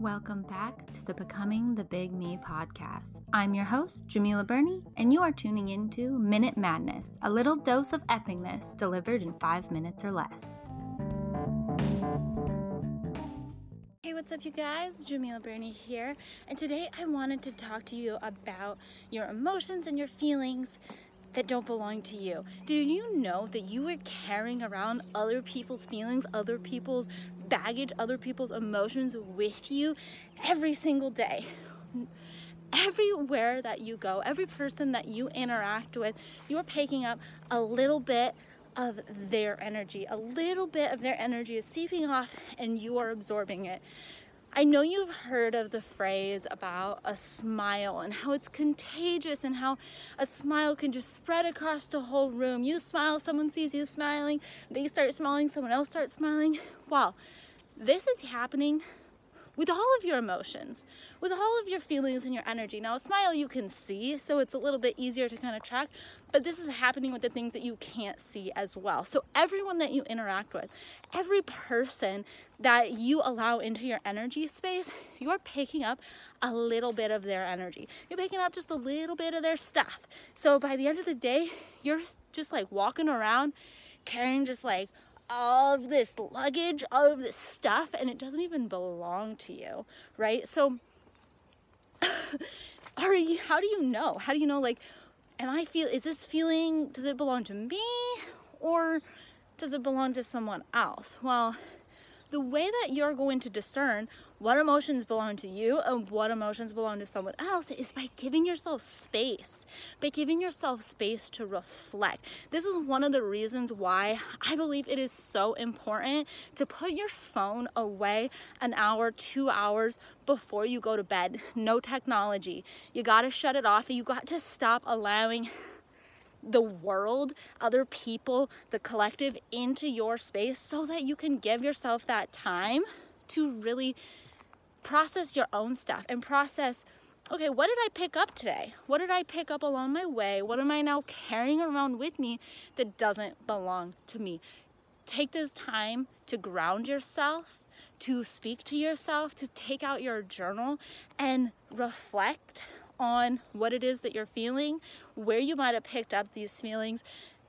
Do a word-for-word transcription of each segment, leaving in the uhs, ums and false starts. Welcome back to the Becoming the Big Me Podcast. I'm your host, Djemilah Birnie, and you are tuning into Minute Madness, a little dose of eppingness delivered in five minutes or less. Hey, what's up, you guys? Djemilah Birnie here, and today I wanted to talk to you about your emotions and your feelings that don't belong to you. Do you know that you were carrying around other people's feelings, other people's baggage, other people's emotions with you every single day? Everywhere that you go, every person that you interact with, you're picking up a little bit of their energy. A little bit of their energy is seeping off and you are absorbing it. I know you've heard of the phrase about a smile and how it's contagious and how a smile can just spread across the whole room. You smile, someone sees you smiling, they start smiling, someone else starts smiling. Well, this is happening with all of your emotions, with all of your feelings and your energy. Now, a smile you can see, so it's a little bit easier to kind of track, but this is happening with the things that you can't see as well. So everyone that you interact with, every person that you allow into your energy space, you're picking up a little bit of their energy. You're picking up just a little bit of their stuff. So by the end of the day, you're just like walking around carrying just like all of this luggage, all of this stuff, and it doesn't even belong to you, right? So are you, how do you know? How do you know, like, am I feel, is this feeling, does it belong to me or does it belong to someone else? Well, the way that you're going to discern what emotions belong to you and what emotions belong to someone else is by giving yourself space, by giving yourself space to reflect. This is one of the reasons why I believe it is so important to put your phone away an hour, two hours before you go to bed. No technology. You got to shut it off. You got to stop allowing the world, other people, the collective into your space so that you can give yourself that time to really process your own stuff and process, okay, what did I pick up today? What did I pick up along my way? What am I now carrying around with me that doesn't belong to me? Take this time to ground yourself, to speak to yourself, to take out your journal and reflect on what it is that you're feeling, where you might have picked up these feelings.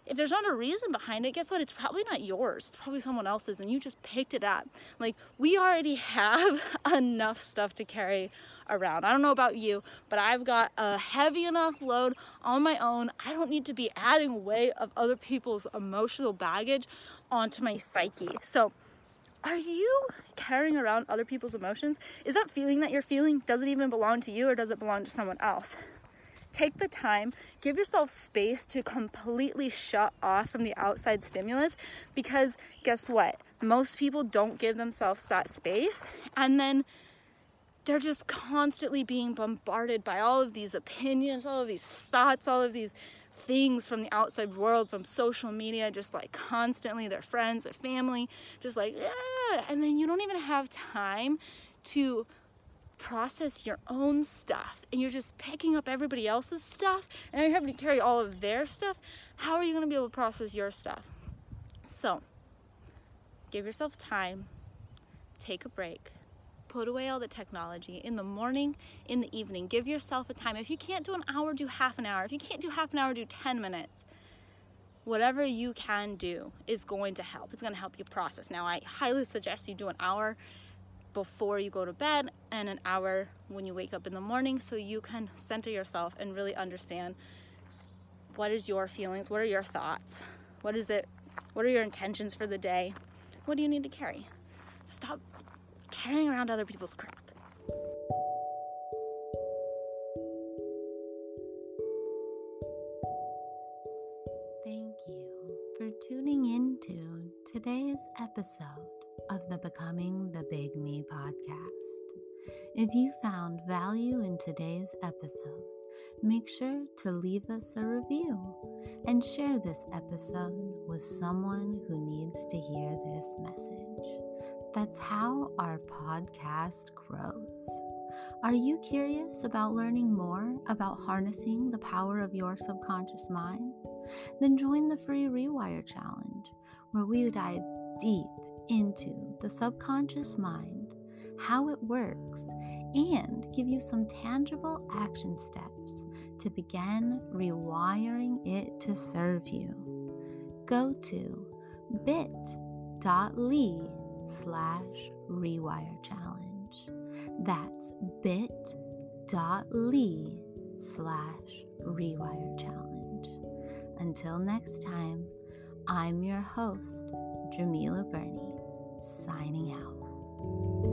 If there's not a reason behind it, guess what? It's probably not yours. It's probably someone else's and you just picked it up. Like, we already have enough stuff to carry around. I don't know about you, but I've got a heavy enough load on my own. I don't need to be adding weight of other people's emotional baggage onto my psyche. So are you carrying around other people's emotions? Is that feeling that you're feeling, does it even belong to you or does it belong to someone else? Take the time, give yourself space to completely shut off from the outside stimulus, because guess what? Most people don't give themselves that space, and then they're just constantly being bombarded by all of these opinions, all of these thoughts, all of these things from the outside world, from social media, just like constantly, their friends, their family, just like, yeah. And then you don't even have time to process your own stuff, and you're just picking up everybody else's stuff and you're having to carry all of their stuff. How are you going to be able to process your stuff? So give yourself time, take a break, put away all the technology in the morning, in the evening. Give yourself a time. If you can't do an hour, do half an hour. If you can't do half an hour, do ten minutes. Whatever you can do is going to help. It's going to help you process. Now, I highly suggest you do an hour before you go to bed and an hour when you wake up in the morning, so you can center yourself and really understand what is your feelings, what are your thoughts, what is it, what are your intentions for the day, what do you need to carry? Stop carrying around other people's crap. Thank you for tuning into today's episode of the Becoming the Big Me podcast. If you found value in today's episode, make sure to leave us a review and share this episode with someone who needs to hear this message. That's how our podcast grows. Are you curious about learning more about harnessing the power of your subconscious mind? Then join the free Rewire challenge, where we dive deep into the subconscious mind, how it works, and give you some tangible action steps to begin rewiring it to serve you. Go to bit.ly slash rewire challenge. That's bit.ly slash rewire challenge. Until next time, I'm your host, Djemilah Birnie, signing out.